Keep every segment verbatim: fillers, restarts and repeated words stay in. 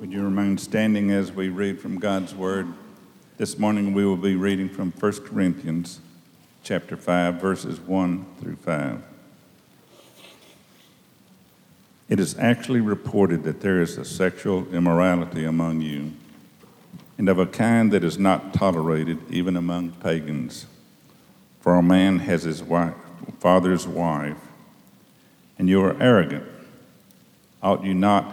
Would you remain standing as we read from God's Word? This morning we will be reading from First Corinthians chapter five, verses one through five. It is actually reported that there is a sexual immorality among you, and of a kind that is not tolerated even among pagans. For a man has his wife, father's wife, and you are arrogant. Ought you not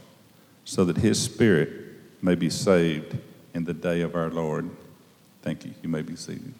so that his spirit may be saved in the day of our Lord. Thank you. You may be seated.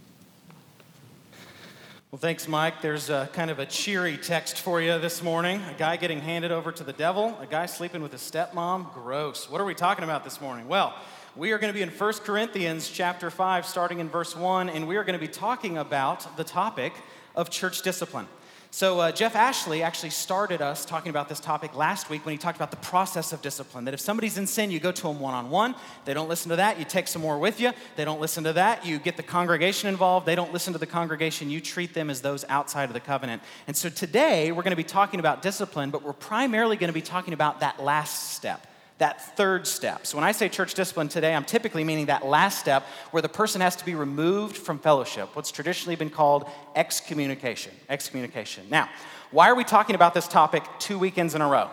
Well, thanks, Mike. There's a kind of a cheery text for you this morning. A guy getting handed over to the devil, a guy sleeping with his stepmom. Gross. What are we talking about this morning? Well, we are going to be in First Corinthians chapter five, starting in verse one, and we are going to be talking about the topic of church discipline. So uh, Jeff Ashley actually started us talking about this topic last week when he talked about the process of discipline, that if somebody's in sin, you go to them one-on-one. They don't listen to that, you take some more with you. They don't listen to that, you get the congregation involved. They don't listen to the congregation, you treat them as those outside of the covenant. And so today, we're going to be talking about discipline, but we're primarily going to be talking about that last step, that third step. So when I say church discipline today, I'm typically meaning that last step where the person has to be removed from fellowship, what's traditionally been called excommunication, excommunication. Now, why are we talking about this topic two weekends in a row?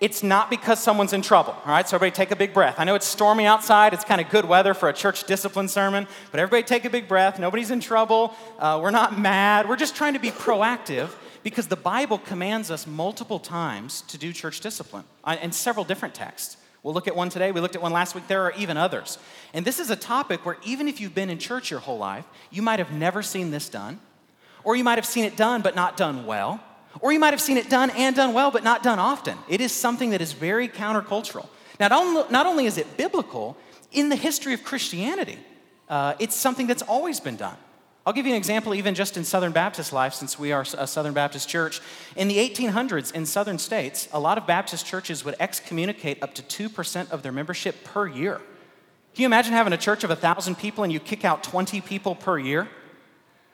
It's not because someone's in trouble, all right? So everybody take a big breath. I know it's stormy outside. It's kind of good weather for a church discipline sermon, but everybody take a big breath. Nobody's in trouble. Uh, we're not mad. We're just trying to be proactive, because the Bible commands us multiple times to do church discipline in several different texts. We'll look at one today. We looked at one last week. There are even others. And this is a topic where even if you've been in church your whole life, you might have never seen this done, or you might have seen it done but not done well, or you might have seen it done and done well but not done often. It is something that is very countercultural. Now, not only is it biblical, in the history of Christianity, uh, it's something that's always been done. I'll give you an example even just in Southern Baptist life, since we are a Southern Baptist church. In the eighteen hundreds in Southern states, a lot of Baptist churches would excommunicate up to two percent of their membership per year. Can you imagine having a church of one thousand people and you kick out twenty people per year?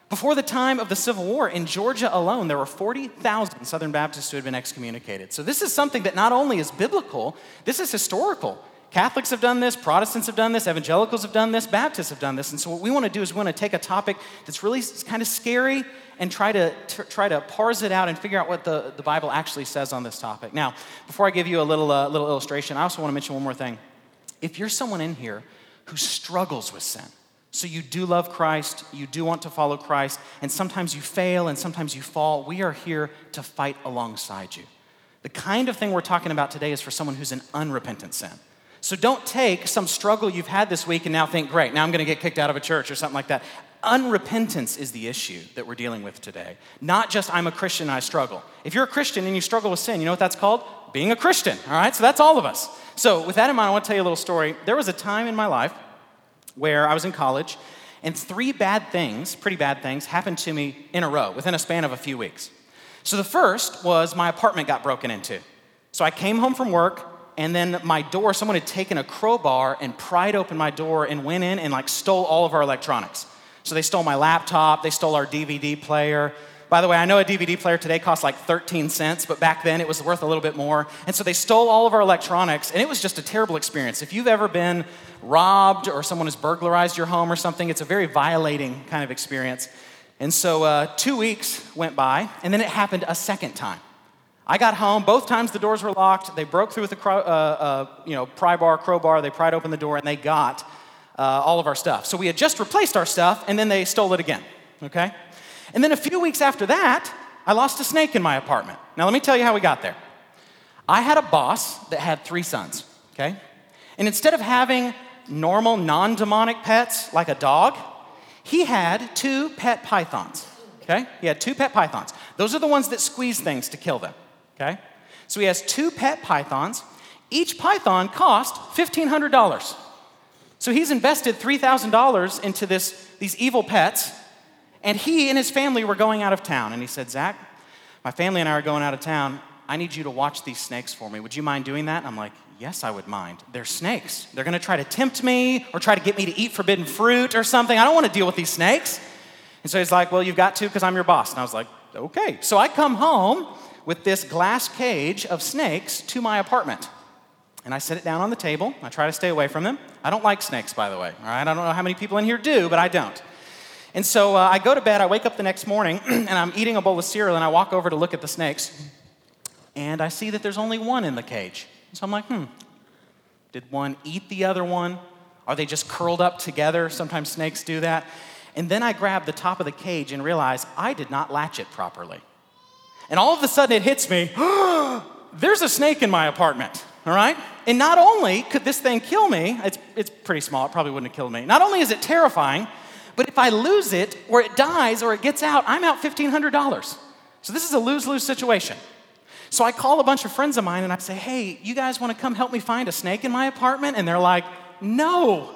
Before the time of the Civil War, in Georgia alone, there were forty thousand Southern Baptists who had been excommunicated. So this is something that not only is biblical, this is historical. Catholics have done this, Protestants have done this, evangelicals have done this, Baptists have done this. And so what we want to do is we want to take a topic that's really kind of scary and try to t- try to parse it out and figure out what the, the Bible actually says on this topic. Now, before I give you a little uh, little illustration, I also want to mention one more thing. If you're someone in here who struggles with sin, so you do love Christ, you do want to follow Christ, and sometimes you fail and sometimes you fall, we are here to fight alongside you. The kind of thing we're talking about today is for someone who's in unrepentant sin. So don't take some struggle you've had this week and now think, great, now I'm going to get kicked out of a church or something like that. Unrepentance is the issue that we're dealing with today. Not just I'm a Christian and I struggle. If you're a Christian and you struggle with sin, you know what that's called? Being a Christian, all right? So that's all of us. So with that in mind, I want to tell you a little story. There was a time in my life where I was in college, and three bad things, pretty bad things, happened to me in a row within a span of a few weeks. So the first was my apartment got broken into. So I came home from work, and then my door, someone had taken a crowbar and pried open my door and went in and like stole all of our electronics. So they stole my laptop, they stole our D V D player. By the way, I know a D V D player today costs like thirteen cents, but back then it was worth a little bit more. And so they stole all of our electronics, and it was just a terrible experience. If you've ever been robbed or someone has burglarized your home or something, it's a very violating kind of experience. And so uh, two weeks went by, and then it happened a second time. I got home, both times the doors were locked, they broke through with a crow, uh, uh, you know, pry bar, crowbar, they pried open the door, and they got uh, all of our stuff. So we had just replaced our stuff, and then they stole it again, okay? And then a few weeks after that, I lost a snake in my apartment. Now let me tell you how we got there. I had a boss that had three sons, okay? And instead of having normal, non-demonic pets like a dog, he had two pet pythons, okay? He had two pet pythons. Those are the ones that squeeze things to kill them. Okay? So he has two pet pythons. Each python cost fifteen hundred dollars. So he's invested three thousand dollars into this, these evil pets, and he and his family were going out of town. And he said, Zach, my family and I are going out of town. I need you to watch these snakes for me. Would you mind doing that? And I'm like, yes, I would mind. They're snakes. They're going to try to tempt me or try to get me to eat forbidden fruit or something. I don't want to deal with these snakes. And so he's like, well, you've got to because I'm your boss. And I was like, okay. So I come home with this glass cage of snakes to my apartment. And I set it down on the table. I try to stay away from them. I don't like snakes, by the way. All right? I don't know how many people in here do, but I don't. And so uh, I go to bed. I wake up the next morning, and I'm eating a bowl of cereal, and I walk over to look at the snakes. And I see that there's only one in the cage. So I'm like, hmm, did one eat the other one? Are they just curled up together? Sometimes snakes do that. And then I grab the top of the cage and realize I did not latch it properly. And all of a sudden it hits me, there's a snake in my apartment, all right? And not only could this thing kill me, it's, it's pretty small, it probably wouldn't have killed me. Not only is it terrifying, but if I lose it or it dies or it gets out, I'm out fifteen hundred dollars. So this is a lose-lose situation. So I call a bunch of friends of mine and I say, hey, you guys want to come help me find a snake in my apartment? And they're like, no.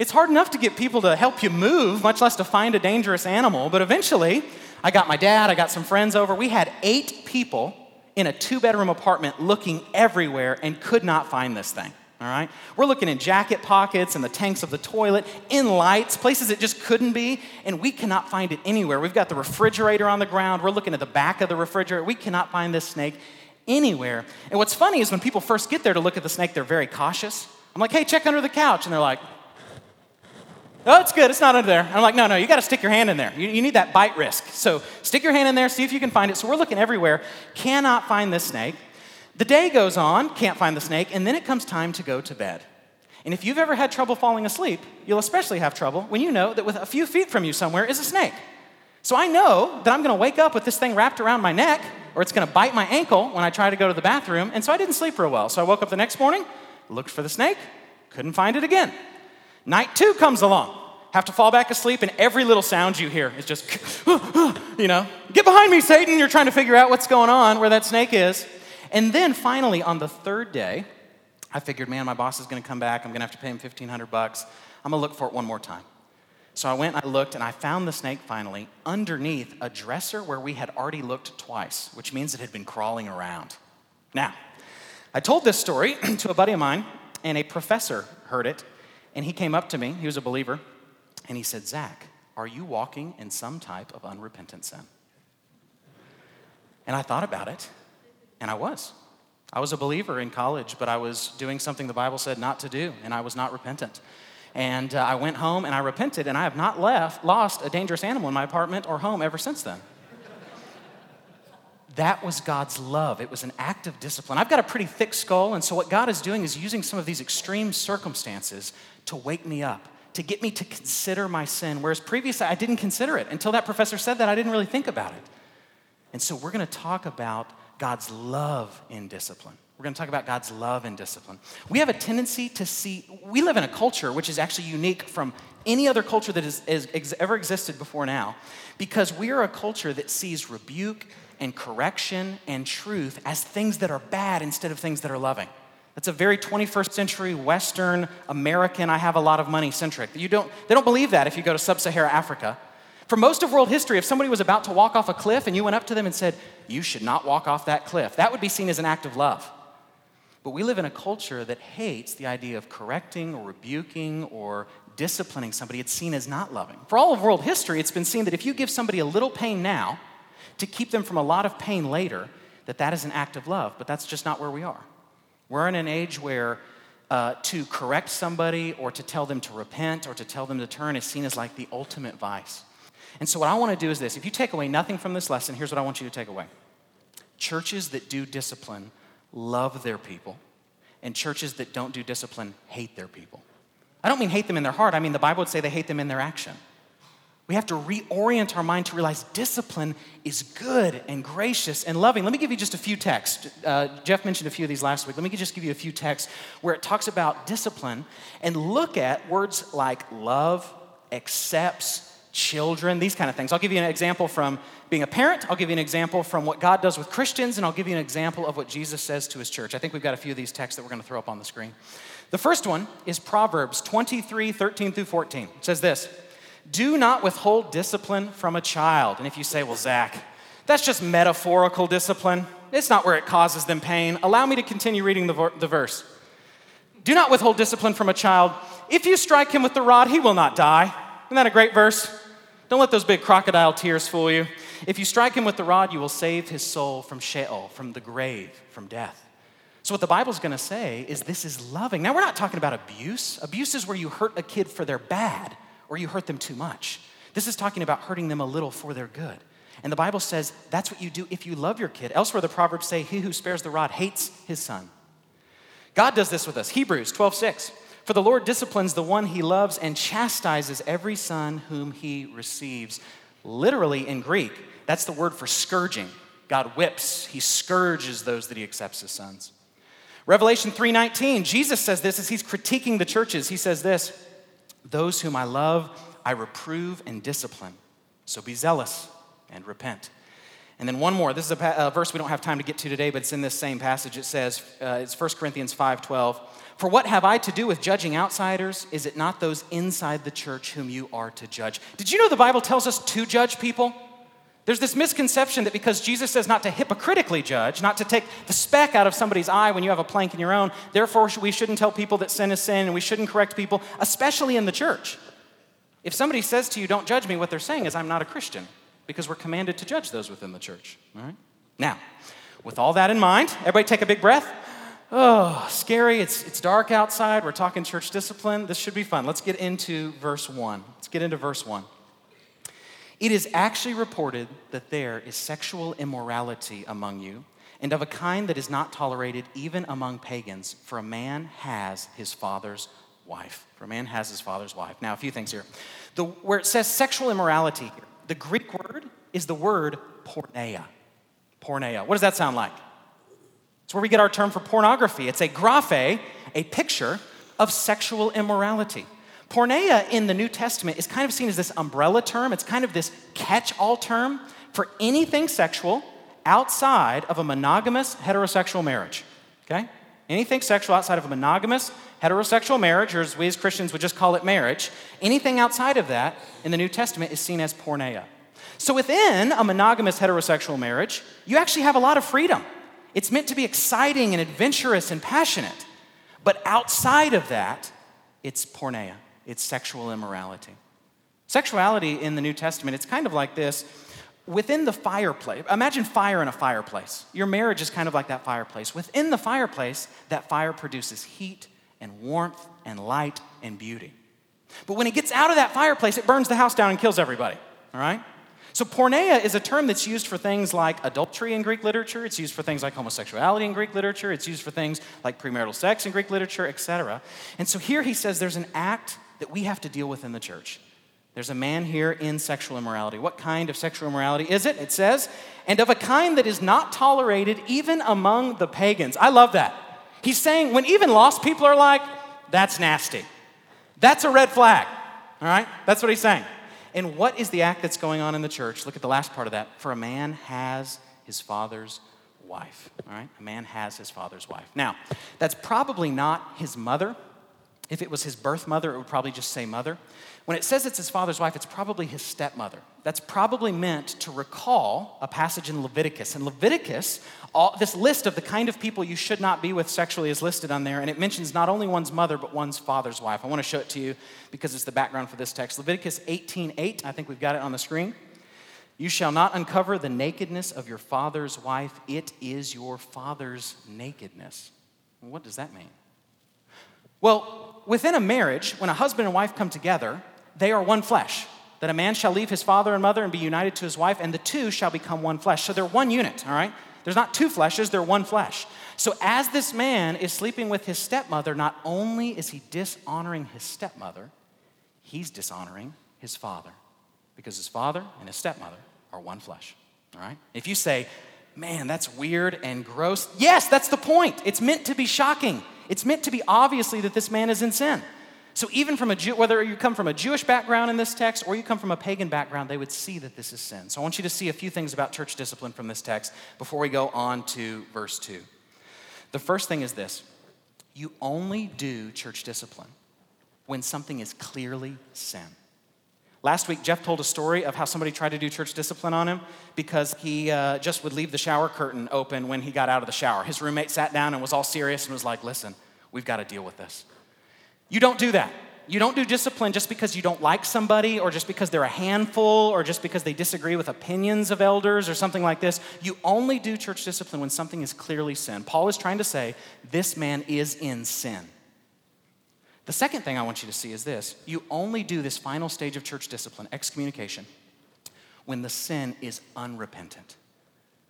It's hard enough to get people to help you move, much less to find a dangerous animal. But eventually, I got my dad, I got some friends over. We had eight people in a two-bedroom apartment looking everywhere and could not find this thing, all right? We're looking in jacket pockets and the tanks of the toilet, in lights, places it just couldn't be, and we cannot find it anywhere. We've got the refrigerator on the ground. We're looking at the back of the refrigerator. We cannot find this snake anywhere. And what's funny is when people first get there to look at the snake, they're very cautious. I'm like, hey, check under the couch. And they're like, oh, it's good. It's not under there. And I'm like, no, no, you got to stick your hand in there. You, you need that bite risk. So stick your hand in there, see if you can find it. So we're looking everywhere, cannot find this snake. The day goes on, can't find the snake, and then it comes time to go to bed. And if you've ever had trouble falling asleep, you'll especially have trouble when you know that with a few feet from you somewhere is a snake. So I know that I'm going to wake up with this thing wrapped around my neck, or it's going to bite my ankle when I try to go to the bathroom. And so I didn't sleep real well. So I woke up the next morning, looked for the snake, couldn't find it again. Night two comes along. Have to fall back asleep, and every little sound you hear is just, you know, get behind me, Satan. You're trying to figure out what's going on, where that snake is. And then finally, on the third day, I figured, man, my boss is going to come back. I'm going to have to pay him fifteen hundred bucks. I'm going to look for it one more time. So I went and I looked, and I found the snake finally underneath a dresser where we had already looked twice, which means it had been crawling around. Now, I told this story to a buddy of mine, and a professor heard it, and he came up to me. He was a believer, and he said, Zach, are you walking in some type of unrepentant sin? And I thought about it. And I was. I was a believer in college, but I was doing something the Bible said not to do, and I was not repentant. And uh, I went home, and I repented, and I have not left, lost a dangerous animal in my apartment or home ever since then. That was God's love. It was an act of discipline. I've got a pretty thick skull, and so what God is doing is using some of these extreme circumstances to wake me up, to get me to consider my sin, whereas previously I didn't consider it. Until that professor said that, I didn't really think about it. And so we're going to talk about God's love in discipline. We're going to talk about God's love in discipline. We have a tendency to see, we live in a culture which is actually unique from any other culture that has ex, ever existed before now, because we are a culture that sees rebuke and correction and truth as things that are bad instead of things that are loving. That's a very twenty-first century Western American, I have a lot of money centric. You don't, they don't believe that if you go to sub-Saharan Africa. For most of world history, if somebody was about to walk off a cliff and you went up to them and said, you should not walk off that cliff, that would be seen as an act of love. But we live in a culture that hates the idea of correcting or rebuking or disciplining somebody. It's seen as not loving. For all of world history, it's been seen that if you give somebody a little pain now to keep them from a lot of pain later, that that is an act of love. But that's just not where we are. We're in an age where Uh, to correct somebody or to tell them to repent or to tell them to turn is seen as like the ultimate vice. And so what I want to do is this. If you take away nothing from this lesson, here's what I want you to take away. Churches that do discipline love their people, and churches that don't do discipline hate their people. I don't mean hate them in their heart. I mean the Bible would say they hate them in their action. We have to reorient our mind to realize discipline is good and gracious and loving. Let me give you just a few texts. Uh, Jeff mentioned a few of these last week. Let me just give you a few texts where it talks about discipline, and look at words like love, accepts, children, these kind of things. I'll give you an example from being a parent. I'll give you an example from what God does with Christians, and I'll give you an example of what Jesus says to his church. I think we've got a few of these texts that we're going to throw up on the screen. The first one is Proverbs twenty-three, thirteen through fourteen. It says this, do not withhold discipline from a child. And if you say, well, Zach, that's just metaphorical discipline. It's not where it causes them pain. Allow me to continue reading the, the verse. Do not withhold discipline from a child. If you strike him with the rod, he will not die. Isn't that a great verse? Don't let those big crocodile tears fool you. If you strike him with the rod, you will save his soul from Sheol, from the grave, from death. So what the Bible's going to say is this is loving. Now, we're not talking about abuse. Abuse is where you hurt a kid for their bad or you hurt them too much. This is talking about hurting them a little for their good. And the Bible says that's what you do if you love your kid. Elsewhere, the Proverbs say, he who spares the rod hates his son. God does this with us. Hebrews twelve six. For the Lord disciplines the one he loves and chastises every son whom he receives. Literally in Greek, that's the word for scourging. God whips. He scourges those that he accepts as sons. Revelation three nineteen, Jesus says this as he's critiquing the churches. He says this, those whom I love, I reprove and discipline. So be zealous and repent. And then one more. This is a, pa- a verse we don't have time to get to today, but it's in this same passage. It says, uh, it's First Corinthians five twelve. For what have I to do with judging outsiders? Is it not those inside the church whom you are to judge? Did you know the Bible tells us to judge people? There's this misconception that because Jesus says not to hypocritically judge, not to take the speck out of somebody's eye when you have a plank in your own, therefore we shouldn't tell people that sin is sin and we shouldn't correct people, especially in the church. If somebody says to you, don't judge me, what they're saying is I'm not a Christian. Because we're commanded to judge those within the church, all right? Now, with all that in mind, everybody take a big breath. Oh, scary, it's it's dark outside. We're talking church discipline. This should be fun. Let's get into verse one. Let's get into verse one. It is actually reported that there is sexual immorality among you, and of a kind that is not tolerated even among pagans, for a man has his father's wife. For a man has his father's wife. Now, a few things here. The, where it says sexual immorality here, the Greek word is the word porneia. Porneia. What does that sound like? It's where we get our term for pornography. It's a graphe, a picture of sexual immorality. Porneia in the New Testament is kind of seen as this umbrella term. It's kind of this catch-all term for anything sexual outside of a monogamous heterosexual marriage. Okay? Anything sexual outside of a monogamous heterosexual marriage, or as we as Christians would just call it marriage, anything outside of that in the New Testament is seen as porneia. So within a monogamous heterosexual marriage, you actually have a lot of freedom. It's meant to be exciting and adventurous and passionate. But outside of that, it's porneia. It's sexual immorality. Sexuality in the New Testament, it's kind of like this. Within the fireplace, imagine fire in a fireplace. Your marriage is kind of like that fireplace. Within the fireplace, that fire produces heat and warmth and light and beauty. But when it gets out of that fireplace, it burns the house down and kills everybody, all right? So porneia is a term that's used for things like adultery in Greek literature. It's used for things like homosexuality in Greek literature. It's used for things like premarital sex in Greek literature, et cetera. And so here he says there's an act that we have to deal with in the church. There's a man here in sexual immorality. What kind of sexual immorality is it? It says, and of a kind that is not tolerated even among the pagans. I love that. He's saying when even lost people are like, that's nasty. That's a red flag. All right? That's what he's saying. And what is the act that's going on in the church? Look at the last part of that. For a man has his father's wife. All right? A man has his father's wife. Now, that's probably not his mother. If it was his birth mother, it would probably just say mother. When it says it's his father's wife, it's probably his stepmother. That's probably meant to recall a passage in Leviticus. In Leviticus, all, this list of the kind of people you should not be with sexually is listed on there, and it mentions not only one's mother, but one's father's wife. I want to show it to you because it's the background for this text. Leviticus eighteen eight, I think we've got it on the screen. You shall not uncover the nakedness of your father's wife. It is your father's nakedness. What does that mean? Well, within a marriage, when a husband and wife come together, they are one flesh, that a man shall leave his father and mother and be united to his wife, and the two shall become one flesh. So they're one unit, all right? There's not two fleshes, they're one flesh. So as this man is sleeping with his stepmother, not only is he dishonoring his stepmother, he's dishonoring his father, because his father and his stepmother are one flesh, all right? If you say, man, that's weird and gross, yes, that's the point. It's meant to be shocking. It's meant to be obviously that this man is in sin. So even from a Jew, whether you come from a Jewish background in this text or you come from a pagan background, they would see that this is sin. So I want you to see a few things about church discipline from this text before we go on to verse two. The first thing is this. You only do church discipline when something is clearly sin. Last week, Jeff told a story of how somebody tried to do church discipline on him because he uh, just would leave the shower curtain open when he got out of the shower. His roommate sat down and was all serious and was like, listen, we've got to deal with this. You don't do that. You don't do discipline just because you don't like somebody or just because they're a handful or just because they disagree with opinions of elders or something like this. You only do church discipline when something is clearly sin. Paul is trying to say, this man is in sin. The second thing I want you to see is this. You only do this final stage of church discipline, excommunication, when the sin is unrepentant.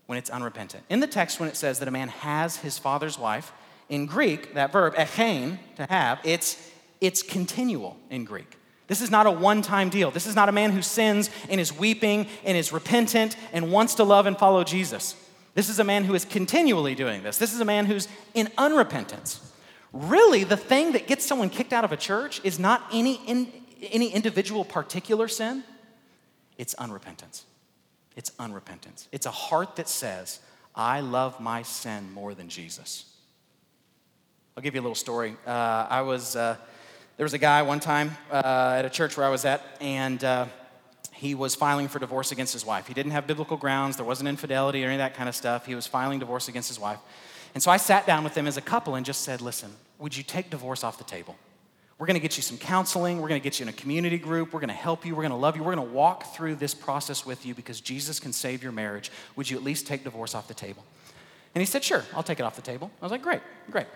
When it's unrepentant. In the text, when it says that a man has his father's wife, in Greek, that verb, echein, to have, it's, it's continual in Greek. This is not a one-time deal. This is not a man who sins and is weeping and is repentant and wants to love and follow Jesus. This is a man who is continually doing this. This is a man who's in unrepentance. Really, the thing that gets someone kicked out of a church is not any in, any individual particular sin. It's unrepentance. It's unrepentance. It's a heart that says, I love my sin more than Jesus. I'll give you a little story. Uh, I was, uh, there was a guy one time uh, at a church where I was at, and uh, he was filing for divorce against his wife. He didn't have biblical grounds. There wasn't infidelity or any of that kind of stuff. He was filing divorce against his wife. And so I sat down with them as a couple and just said, listen, would you take divorce off the table? We're going to get you some counseling. We're going to get you in a community group. We're going to help you. We're going to love you. We're going to walk through this process with you because Jesus can save your marriage. Would you at least take divorce off the table? And he said, sure, I'll take it off the table. I was like, great, great.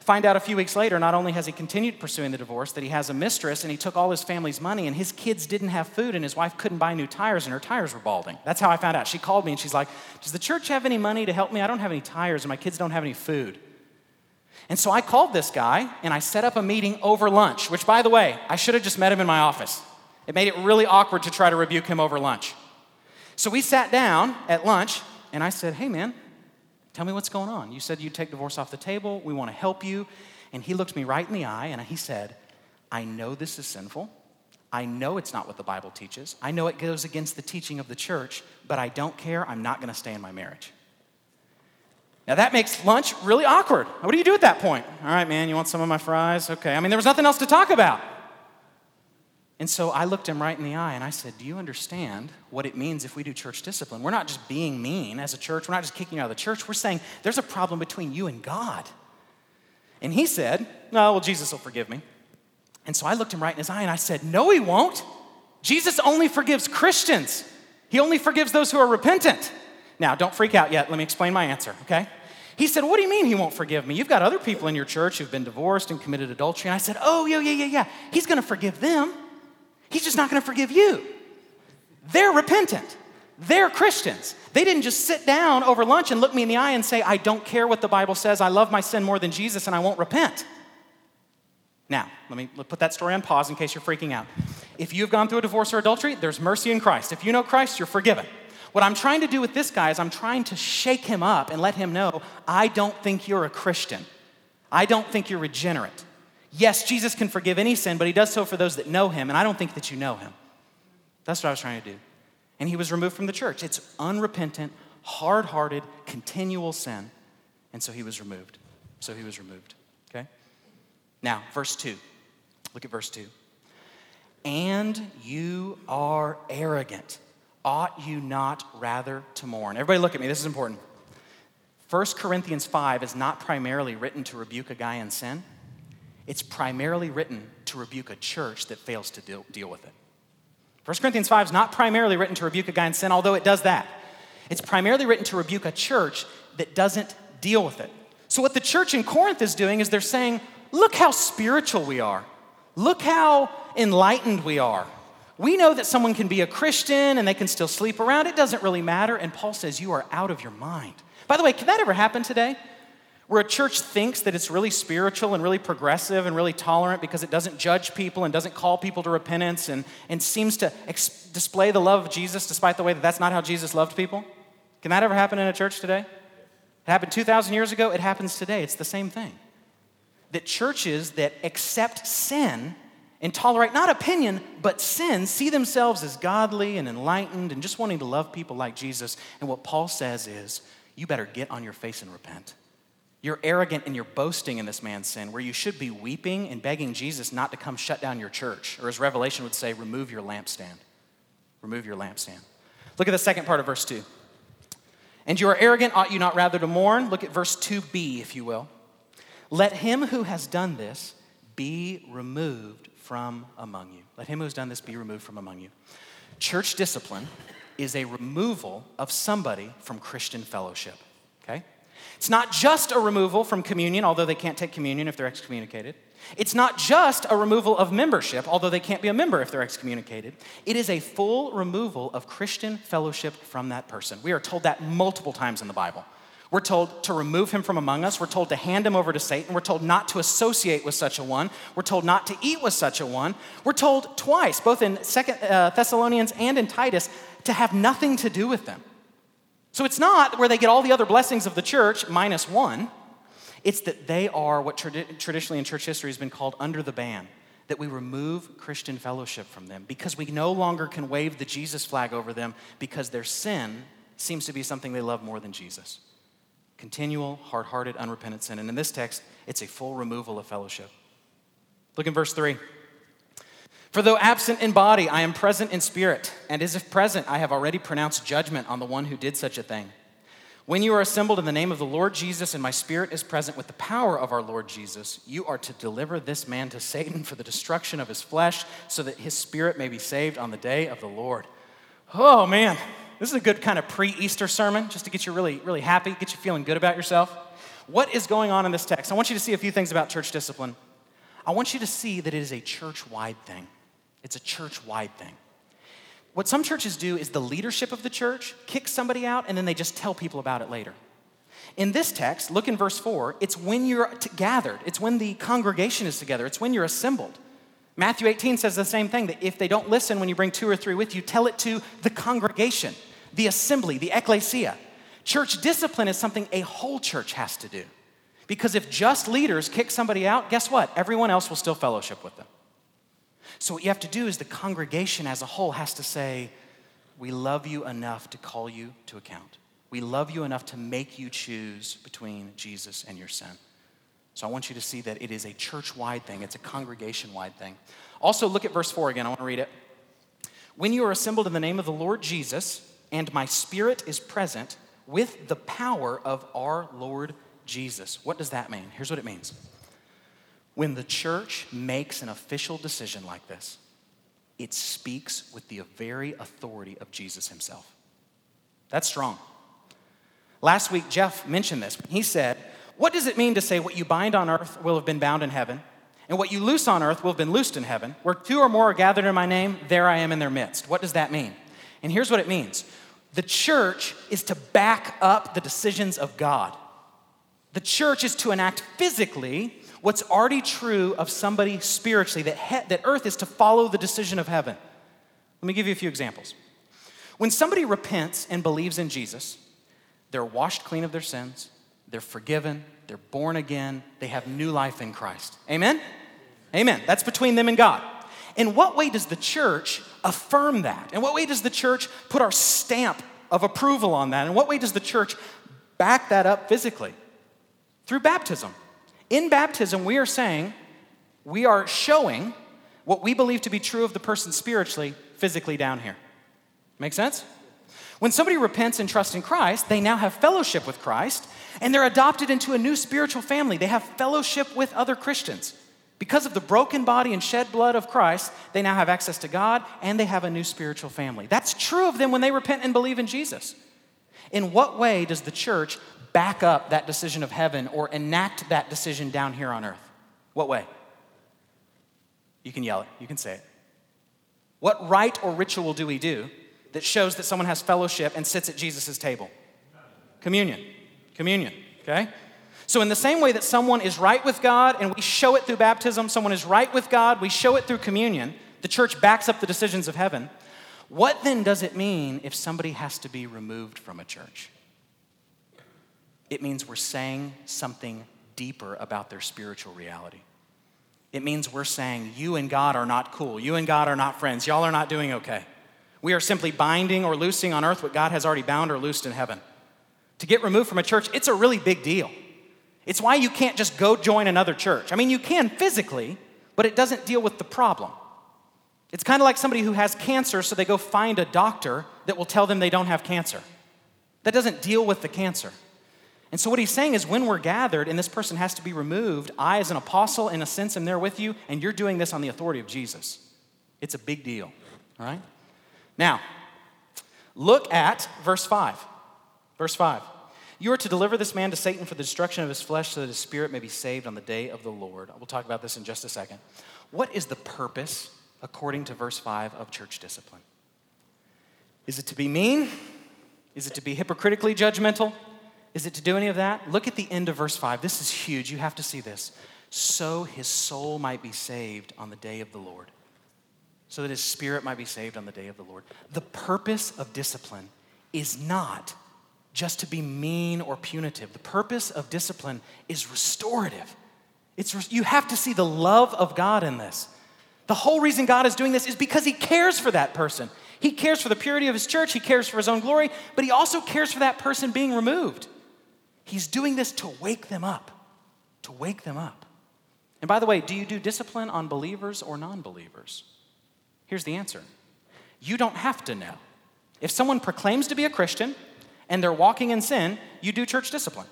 Find out a few weeks later, not only has he continued pursuing the divorce, that he has a mistress and he took all his family's money and his kids didn't have food and his wife couldn't buy new tires and her tires were balding. That's how I found out. She called me and she's like, does the church have any money to help me? I don't have any tires and my kids don't have any food. And so I called this guy and I set up a meeting over lunch, which by the way, I should have just met him in my office. It made it really awkward to try to rebuke him over lunch. So we sat down at lunch and I said, hey man, tell me what's going on. You said you'd take divorce off the table. We want to help you. And he looked me right in the eye and he said, I know this is sinful. I know it's not what the Bible teaches. I know it goes against the teaching of the church, but I don't care. I'm not going to stay in my marriage. Now that makes lunch really awkward. What do you do at that point? All right, man, you want some of my fries? Okay. I mean, there was nothing else to talk about. And so I looked him right in the eye and I said, do you understand what it means if we do church discipline? We're not just being mean as a church. We're not just kicking you out of the church. We're saying there's a problem between you and God. And he said, no, well, Jesus will forgive me. And so I looked him right in his eye and I said, no, he won't. Jesus only forgives Christians. He only forgives those who are repentant. Now, don't freak out yet. Let me explain my answer, okay? He said, what do you mean he won't forgive me? You've got other people in your church who've been divorced and committed adultery. And I said, oh, yeah, yeah, yeah, yeah. He's going to forgive them. He's just not going to forgive you. They're repentant. They're Christians. They didn't just sit down over lunch and look me in the eye and say, I don't care what the Bible says. I love my sin more than Jesus and I won't repent. Now, let me put that story on pause in case you're freaking out. If you've gone through a divorce or adultery, there's mercy in Christ. If you know Christ, you're forgiven. What I'm trying to do with this guy is I'm trying to shake him up and let him know, I don't think you're a Christian. I don't think you're regenerate. Yes, Jesus can forgive any sin, but he does so for those that know him, and I don't think that you know him. That's what I was trying to do. And he was removed from the church. It's unrepentant, hard-hearted, continual sin. And so he was removed. So he was removed, okay? Now, verse two. Look at verse two. And you are arrogant. Ought you not rather to mourn? Everybody look at me. This is important. First Corinthians five is not primarily written to rebuke a guy in sin. It's primarily written to rebuke a church that fails to deal, deal with it. First Corinthians five is not primarily written to rebuke a guy in sin, although it does that. It's primarily written to rebuke a church that doesn't deal with it. So what the church in Corinth is doing is they're saying, look how spiritual we are. Look how enlightened we are. We know that someone can be a Christian and they can still sleep around. It doesn't really matter. And Paul says, you are out of your mind. By the way, can that ever happen today? Where a church thinks that it's really spiritual and really progressive and really tolerant because it doesn't judge people and doesn't call people to repentance and, and seems to ex- display the love of Jesus despite the way that that's not how Jesus loved people? Can that ever happen in a church today? It happened two thousand years ago. It happens today. It's the same thing. That churches that accept sin and tolerate not opinion, but sin, see themselves as godly and enlightened and just wanting to love people like Jesus. And what Paul says is, you better get on your face and repent. You're arrogant and you're boasting in this man's sin, where you should be weeping and begging Jesus not to come shut down your church. Or as Revelation would say, remove your lampstand. Remove your lampstand. Look at the second part of verse two. And you are arrogant, ought you not rather to mourn? Look at verse two b, if you will. Let him who has done this be removed from among you. Let him who has done this be removed from among you. Church discipline is a removal of somebody from Christian fellowship, okay? It's not just a removal from communion, although they can't take communion if they're excommunicated. It's not just a removal of membership, although they can't be a member if they're excommunicated. It is a full removal of Christian fellowship from that person. We are told that multiple times in the Bible. We're told to remove him from among us. We're told to hand him over to Satan. We're told not to associate with such a one. We're told not to eat with such a one. We're told twice, both in Second Thessalonians and in Titus, to have nothing to do with them. So it's not where they get all the other blessings of the church minus one. It's that they are what trad- traditionally in church history has been called under the ban, that we remove Christian fellowship from them because we no longer can wave the Jesus flag over them because their sin seems to be something they love more than Jesus. Continual, hard-hearted, unrepentant sin. And in this text, it's a full removal of fellowship. Look in verse three. For though absent in body, I am present in spirit, and as if present, I have already pronounced judgment on the one who did such a thing. When you are assembled in the name of the Lord Jesus, and my spirit is present with the power of our Lord Jesus, you are to deliver this man to Satan for the destruction of his flesh, so that his spirit may be saved on the day of the Lord. Oh, man, this is a good kind of pre-Easter sermon, just to get you really, really happy, get you feeling good about yourself. What is going on in this text? I want you to see a few things about church discipline. I want you to see that it is a church-wide thing. It's a church-wide thing. What some churches do is the leadership of the church kicks somebody out, and then they just tell people about it later. In this text, look in verse four, it's when you're gathered. It's when the congregation is together. It's when you're assembled. Matthew eighteen says the same thing, that if they don't listen when you bring two or three with you, tell it to the congregation, the assembly, the ecclesia. Church discipline is something a whole church has to do. Because if just leaders kick somebody out, guess what? Everyone else will still fellowship with them. So what you have to do is the congregation as a whole has to say, we love you enough to call you to account. We love you enough to make you choose between Jesus and your sin. So I want you to see that it is a church-wide thing. It's a congregation-wide thing. Also, look at verse four again. I want to read it. When you are assembled in the name of the Lord Jesus, and my spirit is present with the power of our Lord Jesus. What does that mean? Here's what it means. When the church makes an official decision like this, it speaks with the very authority of Jesus himself. That's strong. Last week, Jeff mentioned this. He said, what does it mean to say what you bind on earth will have been bound in heaven, and what you loose on earth will have been loosed in heaven? Where two or more are gathered in my name, there I am in their midst. What does that mean? And here's what it means. The church is to back up the decisions of God. The church is to enact physically what's already true of somebody spiritually, that, he, that earth is to follow the decision of heaven. Let me give you a few examples. When somebody repents and believes in Jesus, they're washed clean of their sins, they're forgiven, they're born again, they have new life in Christ. Amen? Amen. That's between them and God. In what way does the church affirm that? In what way does the church put our stamp of approval on that? In what way does the church back that up physically? Through baptism. In baptism, we are saying, we are showing what we believe to be true of the person spiritually, physically down here. Make sense? When somebody repents and trusts in Christ, they now have fellowship with Christ, and they're adopted into a new spiritual family. They have fellowship with other Christians. Because of the broken body and shed blood of Christ, they now have access to God, and they have a new spiritual family. That's true of them when they repent and believe in Jesus. In what way does the church back up that decision of heaven or enact that decision down here on earth? What way? You can yell it. You can say it. What rite or ritual do we do that shows that someone has fellowship and sits at Jesus' table? Communion. Communion, okay? So in the same way that someone is right with God and we show it through baptism, someone is right with God, we show it through communion, the church backs up the decisions of heaven. What then does it mean if somebody has to be removed from a church? It means we're saying something deeper about their spiritual reality. It means we're saying, you and God are not cool. You and God are not friends. Y'all are not doing okay. We are simply binding or loosing on earth what God has already bound or loosed in heaven. To get removed from a church, it's a really big deal. It's why you can't just go join another church. I mean, you can physically, but it doesn't deal with the problem. It's kind of like somebody who has cancer, so they go find a doctor that will tell them they don't have cancer. That doesn't deal with the cancer. And so what he's saying is when we're gathered and this person has to be removed, I as an apostle, in a sense, am there with you, and you're doing this on the authority of Jesus. It's a big deal, all right? Now, look at verse five. Verse five. You are to deliver this man to Satan for the destruction of his flesh so that his spirit may be saved on the day of the Lord. We'll talk about this in just a second. What is the purpose, according to verse five, of church discipline? Is it to be mean? Is it to be hypocritically judgmental? Is it to do any of that? Look at the end of verse five. This is huge. You have to see this. So his soul might be saved on the day of the Lord. So that his spirit might be saved on the day of the Lord. The purpose of discipline is not just to be mean or punitive. The purpose of discipline is restorative. It's, you have to see the love of God in this. The whole reason God is doing this is because he cares for that person. He cares for the purity of his church. He cares for his own glory, but he also cares for that person being removed. He's doing this to wake them up, to wake them up. And by the way, do you do discipline on believers or non-believers? Here's the answer. You don't have to know. If someone proclaims to be a Christian and they're walking in sin, you do church discipline.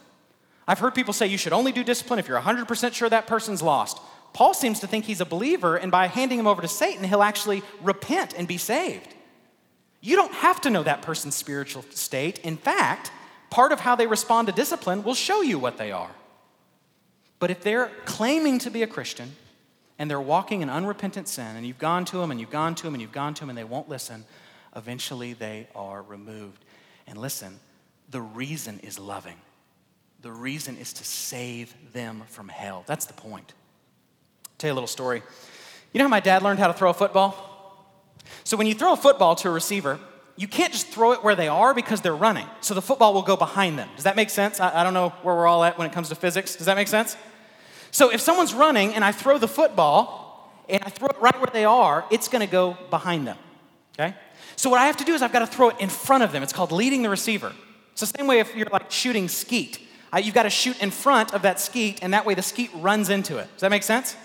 I've heard people say you should only do discipline if you're one hundred percent sure that person's lost. Paul seems to think he's a believer, and by handing him over to Satan, he'll actually repent and be saved. You don't have to know that person's spiritual state. In fact, part of how they respond to discipline will show you what they are. But if they're claiming to be a Christian and they're walking in unrepentant sin, and you've gone to them and you've gone to them and you've gone to them and they won't listen, eventually they are removed. And listen, the reason is loving. The reason is to save them from hell. That's the point. I'll tell you a little story. You know how my dad learned how to throw a football? So when you throw a football to a receiver, you can't just throw it where they are because they're running. So the football will go behind them. Does that make sense? I, I don't know where we're all at when it comes to physics. Does that make sense? So if someone's running and I throw the football and I throw it right where they are, it's going to go behind them, okay? So what I have to do is I've got to throw it in front of them. It's called leading the receiver. It's the same way if you're like shooting skeet. Uh, you've got to shoot in front of that skeet, and that way the skeet runs into it. Does that make sense?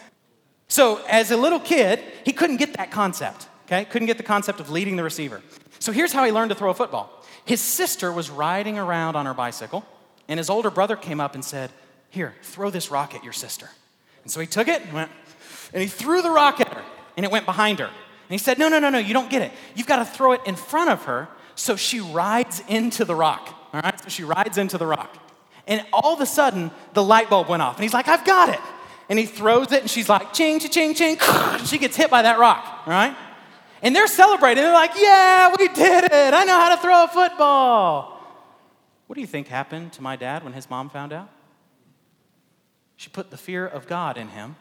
So as a little kid, he couldn't get that concept, okay? Couldn't get the concept of leading the receiver. So here's how he learned to throw a football. His sister was riding around on her bicycle, and his older brother came up and said, here, throw this rock at your sister. And so he took it and went, and he threw the rock at her, and it went behind her. And he said, no, no, no, no, you don't get it. You've got to throw it in front of her so she rides into the rock, all right? So she rides into the rock. And all of a sudden, the light bulb went off. And he's like, I've got it. And he throws it, and she's like, ching, ching, ching, ching. She gets hit by that rock, all right? And they're celebrating. They're like, yeah, we did it. I know how to throw a football. What do you think happened to my dad when his mom found out? She put the fear of God in him.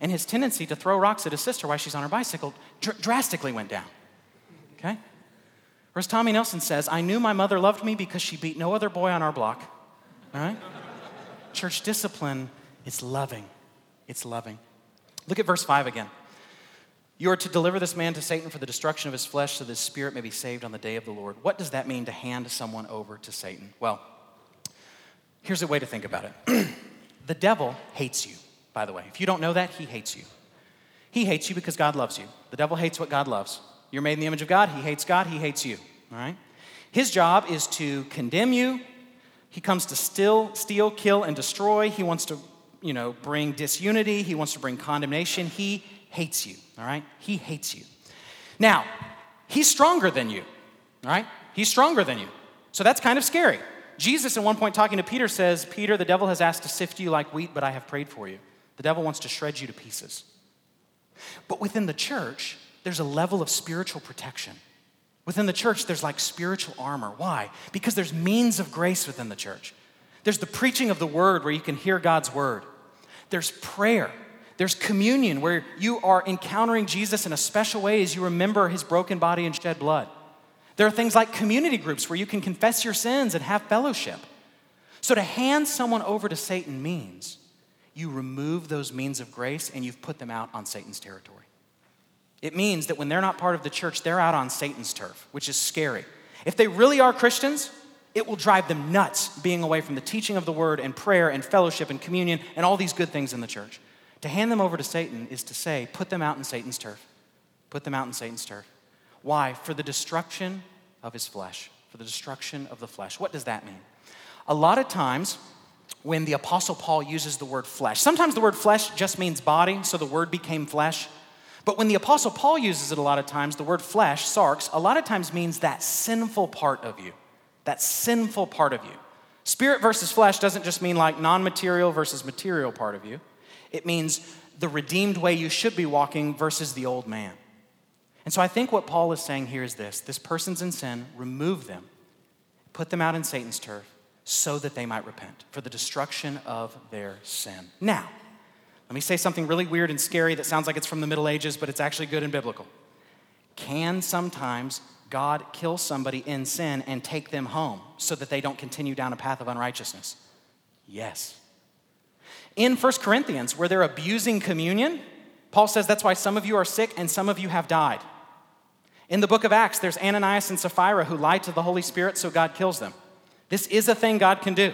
And his tendency to throw rocks at his sister while she's on her bicycle dr- drastically went down, okay? Whereas Tommy Nelson says, I knew my mother loved me because she beat no other boy on our block, all right? Church discipline, it's loving. It's loving. Look at verse five again. You are to deliver this man to Satan for the destruction of his flesh so that his spirit may be saved on the day of the Lord. What does that mean to hand someone over to Satan? Well, here's a way to think about it. The devil hates you. By the way, if you don't know that, he hates you. He hates you because God loves you. The devil hates what God loves. You're made in the image of God. He hates God. He hates you, all right? His job is to condemn you. He comes to steal, steal, kill, and destroy. He wants to, you know, bring disunity. He wants to bring condemnation. He hates you, all right? He hates you. Now, he's stronger than you, all right? He's stronger than you. So that's kind of scary. Jesus, at one point talking to Peter, says, Peter, the devil has asked to sift you like wheat, but I have prayed for you. The devil wants to shred you to pieces. But within the church, there's a level of spiritual protection. Within the church, there's like spiritual armor. Why? Because there's means of grace within the church. There's the preaching of the word where you can hear God's word. There's prayer. There's communion where you are encountering Jesus in a special way as you remember his broken body and shed blood. There are things like community groups where you can confess your sins and have fellowship. So to hand someone over to Satan means you remove those means of grace and you've put them out on Satan's territory. It means that when they're not part of the church, they're out on Satan's turf, which is scary. If they really are Christians, it will drive them nuts being away from the teaching of the word and prayer and fellowship and communion and all these good things in the church. To hand them over to Satan is to say, put them out in Satan's turf. Put them out in Satan's turf. Why? For the destruction of his flesh. For the destruction of the flesh. What does that mean? A lot of times when the Apostle Paul uses the word flesh, sometimes the word flesh just means body, so the word became flesh. But when the Apostle Paul uses it a lot of times, the word flesh, sarx, a lot of times means that sinful part of you. That sinful part of you. Spirit versus flesh doesn't just mean like non-material versus material part of you. It means the redeemed way you should be walking versus the old man. And so I think what Paul is saying here is this. This person's in sin, remove them, put them out in Satan's turf so that they might repent for the destruction of their sin. Now, let me say something really weird and scary that sounds like it's from the Middle Ages, but it's actually good and biblical. Can sometimes God kill somebody in sin and take them home so that they don't continue down a path of unrighteousness? Yes. In First Corinthians, where they're abusing communion, Paul says that's why some of you are sick and some of you have died. In the book of Acts, there's Ananias and Sapphira who lied to the Holy Spirit, so God kills them. This is a thing God can do.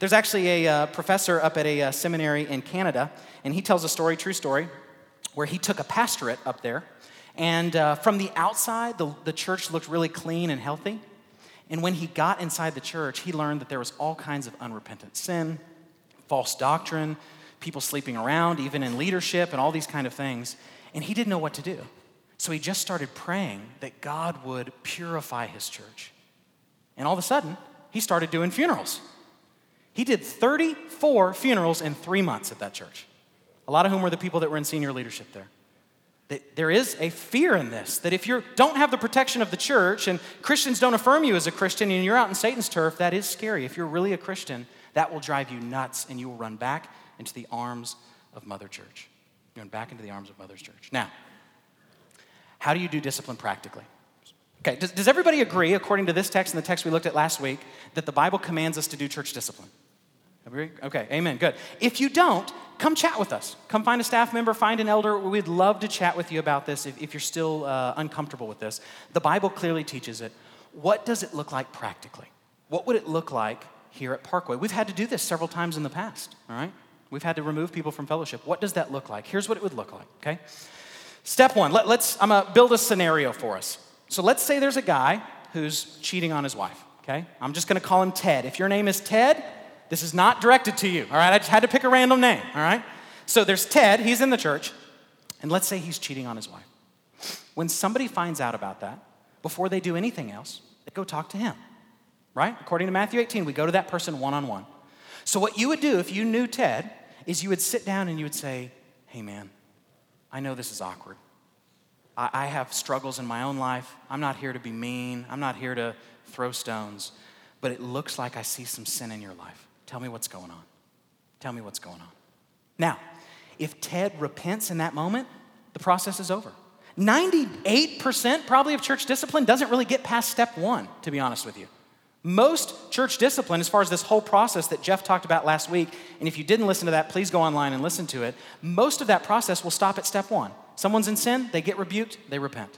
There's actually a uh, professor up at a uh, seminary in Canada, and he tells a story, true story, where he took a pastorate up there, and uh, from the outside, the, the church looked really clean and healthy. And when he got inside the church, he learned that there was all kinds of unrepentant sin, false doctrine, people sleeping around, even in leadership, and all these kind of things. And he didn't know what to do. So he just started praying that God would purify his church. And all of a sudden, he started doing funerals. He did thirty-four funerals in three months at that church, a lot of whom were the people that were in senior leadership there. That there is a fear in this, that if you don't have the protection of the church and Christians don't affirm you as a Christian and you're out in Satan's turf, that is scary. If you're really a Christian, that will drive you nuts, and you will run back into the arms of Mother Church. You run back into the arms of Mother's Church. Now, how do you do discipline practically? Okay, does, does everybody agree, according to this text and the text we looked at last week, that the Bible commands us to do church discipline? Everybody? Okay, amen, good. If you don't, come chat with us. Come find a staff member, find an elder. We'd love to chat with you about this if, if you're still uh, uncomfortable with this. The Bible clearly teaches it. What does it look like practically? What would it look like here at Parkway? We've had to do this several times in the past, all right? We've had to remove people from fellowship. What does that look like? Here's what it would look like, okay? Step one, let, let's, I'm gonna build a scenario for us. So let's say there's a guy who's cheating on his wife, okay? I'm just gonna call him Ted. If your name is Ted, this is not directed to you, all right? I just had to pick a random name, all right? So there's Ted, he's in the church, and let's say he's cheating on his wife. When somebody finds out about that, before they do anything else, they go talk to him. Right? According to Matthew eighteen, we go to that person one-on-one. So what you would do if you knew Ted is you would sit down and you would say, hey, man, I know this is awkward. I, I have struggles in my own life. I'm not here to be mean. I'm not here to throw stones. But it looks like I see some sin in your life. Tell me what's going on. Tell me what's going on. Now, if Ted repents in that moment, the process is over. ninety-eight percent probably of church discipline doesn't really get past step one, to be honest with you. Most church discipline, as far as this whole process that Jeff talked about last week, and if you didn't listen to that, please go online and listen to it. Most of that process will stop at step one. Someone's in sin, they get rebuked, they repent.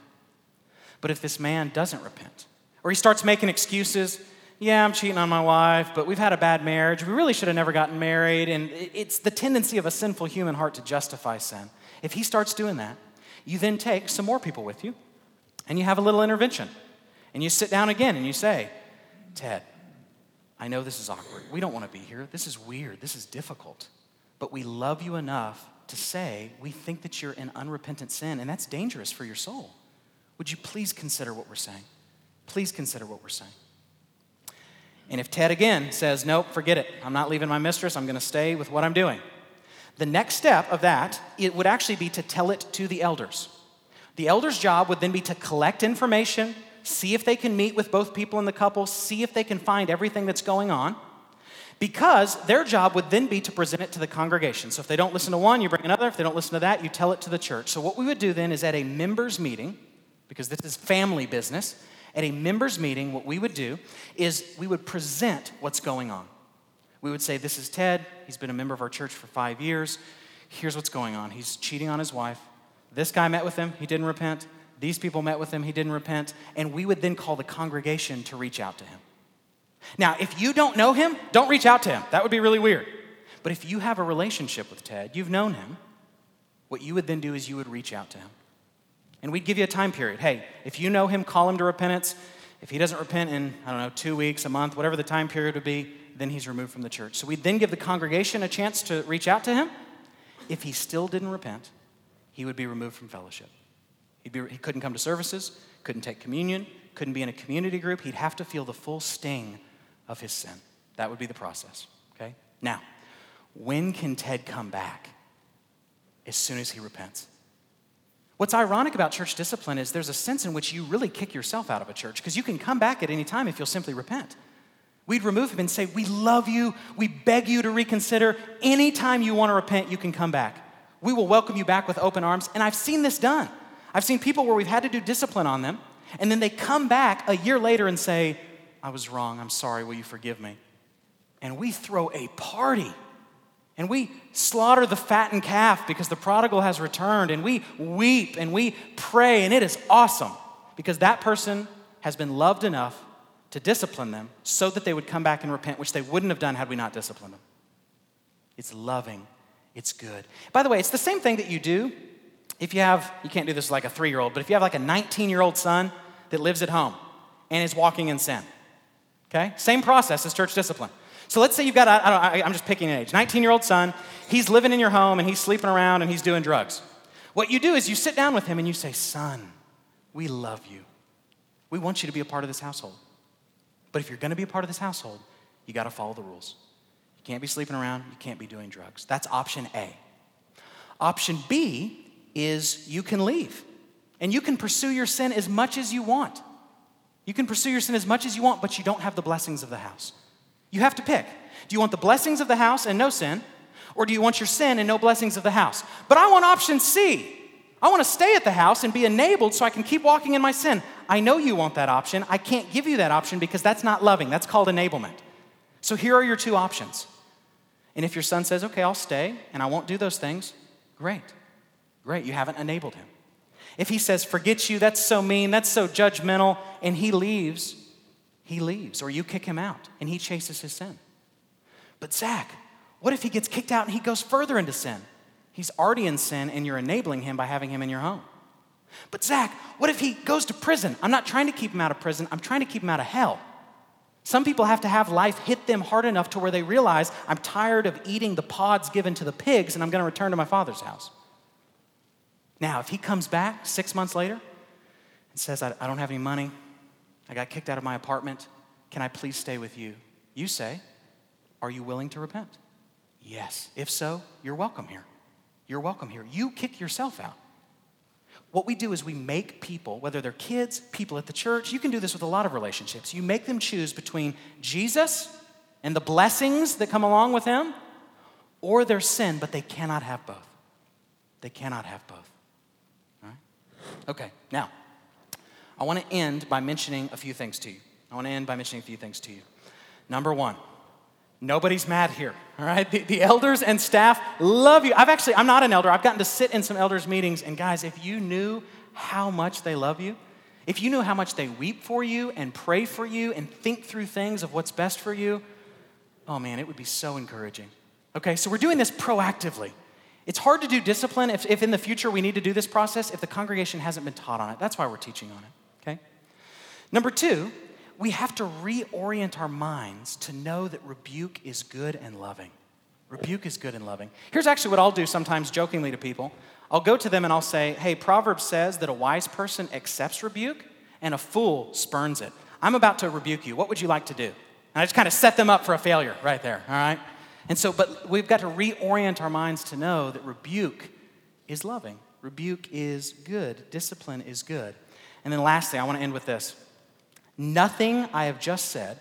But if this man doesn't repent, or he starts making excuses, yeah, I'm cheating on my wife, but we've had a bad marriage, we really should have never gotten married, and it's the tendency of a sinful human heart to justify sin. If he starts doing that, you then take some more people with you, and you have a little intervention, and you sit down again, and you say, Ted, I know this is awkward. We don't want to be here. This is weird. This is difficult. But we love you enough to say we think that you're in unrepentant sin, and that's dangerous for your soul. Would you please consider what we're saying? Please consider what we're saying. And if Ted again says, nope, forget it. I'm not leaving my mistress. I'm going to stay with what I'm doing. The next step of that, it would actually be to tell it to the elders. The elders' job would then be to collect information, see if they can meet with both people in the couple, see if they can find everything that's going on, because their job would then be to present it to the congregation. So if they don't listen to one, you bring another. If they don't listen to that, you tell it to the church. So what we would do then is at a members' meeting, because this is family business, at a members' meeting, what we would do is we would present what's going on. we would say, this is Ted. He's been a member of our church for five years. Here's what's going on. He's cheating on his wife. This guy met with him. He didn't repent. These people met with him. He didn't repent. And we would then call the congregation to reach out to him. Now, if you don't know him, don't reach out to him. That would be really weird. But if you have a relationship with Ted, you've known him, what you would then do is you would reach out to him. And we'd give you a time period. Hey, if you know him, call him to repentance. If he doesn't repent in, I don't know, two weeks, a month, whatever the time period would be, then he's removed from the church. So we'd then give the congregation a chance to reach out to him. If he still didn't repent, he would be removed from fellowship. He'd be, he couldn't come to services, couldn't take communion, couldn't be in a community group. He'd have to feel the full sting of his sin. That would be the process, okay? Now, when can Ted come back? As soon as he repents. What's ironic about church discipline is there's a sense in which you really kick yourself out of a church because you can come back at any time if you'll simply repent. We'd remove him and say, we love you. We beg you to reconsider. Anytime you want to repent, you can come back. We will welcome you back with open arms. And I've seen this done. I've seen people where we've had to do discipline on them, and then they come back a year later and say, I was wrong. I'm sorry. Will you forgive me? And we throw a party. And we slaughter the fattened calf because the prodigal has returned. And we weep and we pray. And it is awesome because that person has been loved enough to discipline them so that they would come back and repent, which they wouldn't have done had we not disciplined them. It's loving. It's good. By the way, it's the same thing that you do if you have, you can't do this like a three-year-old, but if you have like a nineteen-year-old son that lives at home and is walking in sin, okay? Same process as church discipline. So let's say you've got, a, I don't, I, I'm just picking an age, nineteen-year-old son. He's living in your home, and he's sleeping around, and he's doing drugs. What you do is you sit down with him, and you say, son, we love you. We want you to be a part of this household. But if you're going to be a part of this household, you got to follow the rules. You can't be sleeping around. You can't be doing drugs. That's option A. Option B is you can leave, and you can pursue your sin as much as you want. You can pursue your sin as much as you want, but you don't have the blessings of the house. You have to pick. Do you want the blessings of the house and no sin? Or do you want your sin and no blessings of the house? But I want option C. I want to stay at the house and be enabled so I can keep walking in my sin. I know you want that option. I can't give you that option because that's not loving. That's called enablement. So here are your two options. And if your son says, okay, I'll stay and I won't do those things, great. Great, you haven't enabled him. If he says, forget you, that's so mean, that's so judgmental, and he leaves, he leaves, or you kick him out, and he chases his sin. But Zach, what if he gets kicked out and he goes further into sin? He's already in sin, and you're enabling him by having him in your home. But Zach, what if he goes to prison? I'm not trying to keep him out of prison. I'm trying to keep him out of hell. Some people have to have life hit them hard enough to where they realize, I'm tired of eating the pods given to the pigs, and I'm going to return to my father's house. Now, if he comes back six months later and says, I, I don't have any money, I got kicked out of my apartment. Can I please stay with you? You say, are you willing to repent? Yes. If so, you're welcome here. You're welcome here. You kick yourself out. What we do is we make people, whether they're kids, people at the church, you can do this with a lot of relationships. You make them choose between Jesus and the blessings that come along with him or their sin, but they cannot have both. They cannot have both. All right? Okay, now. I want to end by mentioning a few things to you. I want to end by mentioning a few things to you. Number one, nobody's mad here, all right? The, the elders and staff love you. I've actually, I'm not an elder. I've gotten to sit in some elders' meetings, and guys, if you knew how much they love you, if you knew how much they weep for you and pray for you and think through things of what's best for you, oh man, it would be so encouraging. Okay, so we're doing this proactively. It's hard to do discipline if, if in the future we need to do this process if the congregation hasn't been taught on it. That's why we're teaching on it. Number two, we have to reorient our minds to know that rebuke is good and loving. Rebuke is good and loving. Here's actually what I'll do sometimes jokingly to people. I'll go to them and I'll say, hey, Proverbs says that a wise person accepts rebuke and a fool spurns it. I'm about to rebuke you. What would you like to do? And I just kind of set them up for a failure right there, all right? And so, but we've got to reorient our minds to know that rebuke is loving. Rebuke is good. Discipline is good. And then lastly, I want to end with this. Nothing I have just said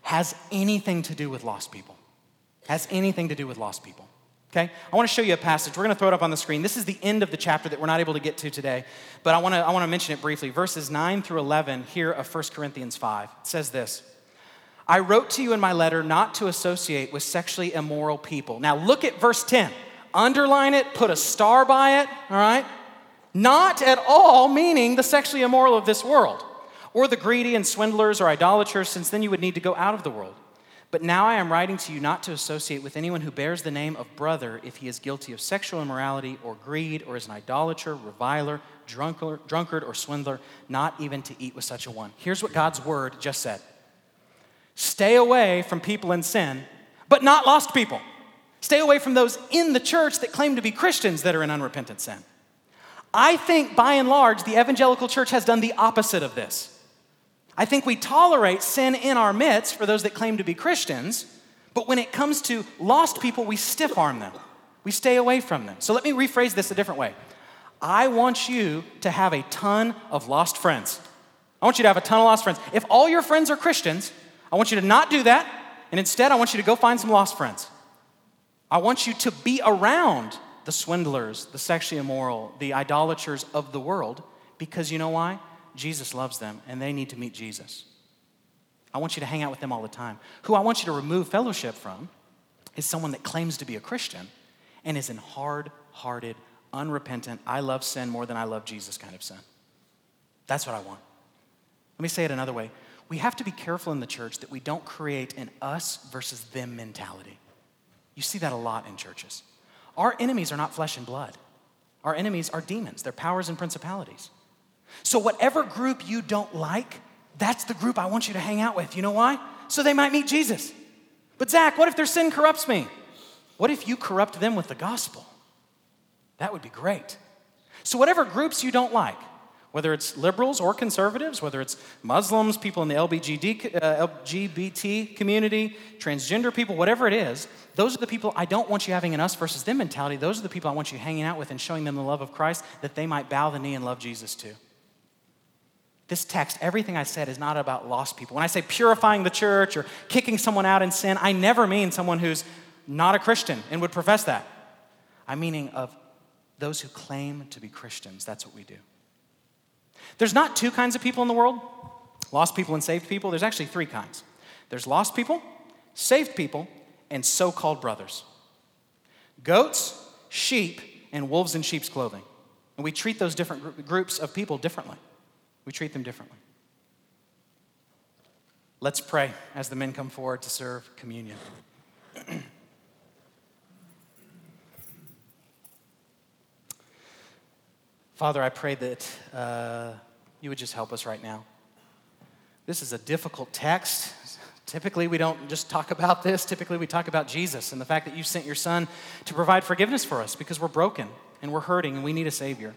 has anything to do with lost people. Has anything to do with lost people, okay? I want to show you a passage. We're going to throw it up on the screen. This is the end of the chapter that we're not able to get to today, but I want to, I want to mention it briefly. Verses nine through eleven here of First Corinthians five. It says this, I wrote to you in my letter not to associate with sexually immoral people. Now look at verse ten. Underline it, put a star by it, all right? Not at all meaning the sexually immoral of this world, or the greedy and swindlers or idolaters, since then you would need to go out of the world. But now I am writing to you not to associate with anyone who bears the name of brother if he is guilty of sexual immorality or greed or is an idolater, reviler, drunkard, or swindler, not even to eat with such a one. Here's what God's word just said. Stay away from people in sin, but not lost people. Stay away from those in the church that claim to be Christians that are in unrepentant sin. I think, by and large, the evangelical church has done the opposite of this. I think we tolerate sin in our midst for those that claim to be Christians, but when it comes to lost people, we stiff-arm them. We stay away from them. So let me rephrase this a different way. I want you to have a ton of lost friends. I want you to have a ton of lost friends. If all your friends are Christians, I want you to not do that, and instead I want you to go find some lost friends. I want you to be around the swindlers, the sexually immoral, the idolaters of the world, because you know why? Jesus loves them, and they need to meet Jesus. I want you to hang out with them all the time. Who I want you to remove fellowship from is someone that claims to be a Christian and is in hard-hearted, unrepentant, I love sin more than I love Jesus kind of sin. That's what I want. Let me say it another way. We have to be careful in the church that we don't create an us versus them mentality. You see that a lot in churches. Our enemies are not flesh and blood. Our enemies are demons. They're powers and principalities. So whatever group you don't like, that's the group I want you to hang out with. You know why? So they might meet Jesus. But Zach, what if their sin corrupts me? What if you corrupt them with the gospel? That would be great. So whatever groups you don't like, whether it's liberals or conservatives, whether it's Muslims, people in the L G B T community, transgender people, whatever it is, those are the people I don't want you having an us versus them mentality. Those are the people I want you hanging out with and showing them the love of Christ that they might bow the knee and love Jesus too. This text, everything I said is not about lost people. When I say purifying the church or kicking someone out in sin, I never mean someone who's not a Christian and would profess that. I'm meaning of those who claim to be Christians. That's what we do. There's not two kinds of people in the world, lost people and saved people. There's actually three kinds. There's lost people, saved people, and so-called brothers. Goats, sheep, and wolves in sheep's clothing. And we treat those different gr- groups of people differently. We treat them differently. Let's pray as the men come forward to serve communion. Father, I pray that uh, you would just help us right now. This is a difficult text. Typically, we don't just talk about this. Typically, we talk about Jesus and the fact that you sent your son to provide forgiveness for us because we're broken and we're hurting and we need a Savior.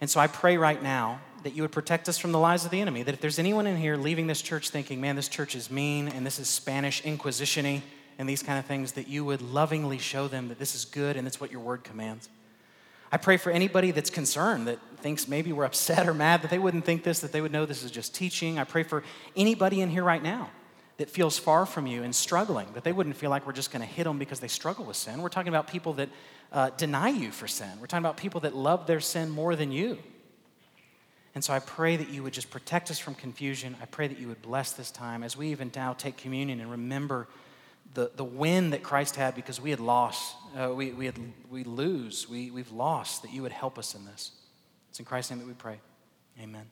And so I pray right now that you would protect us from the lies of the enemy, that if there's anyone in here leaving this church thinking, man, this church is mean and this is Spanish Inquisition-y and these kind of things, that you would lovingly show them that this is good and that's what your word commands. I pray for anybody that's concerned, that thinks maybe we're upset or mad, that they wouldn't think this, that they would know this is just teaching. I pray for anybody in here right now that feels far from you and struggling, that they wouldn't feel like we're just gonna hit them because they struggle with sin. We're talking about people that uh, deny you for sin. We're talking about people that love their sin more than you. And so I pray that you would just protect us from confusion. I pray that you would bless this time as we even now take communion and remember the, the win that Christ had because we had lost, uh, we we had, we lose, we, we've lost, that you would help us in this. It's in Christ's name that we pray, amen.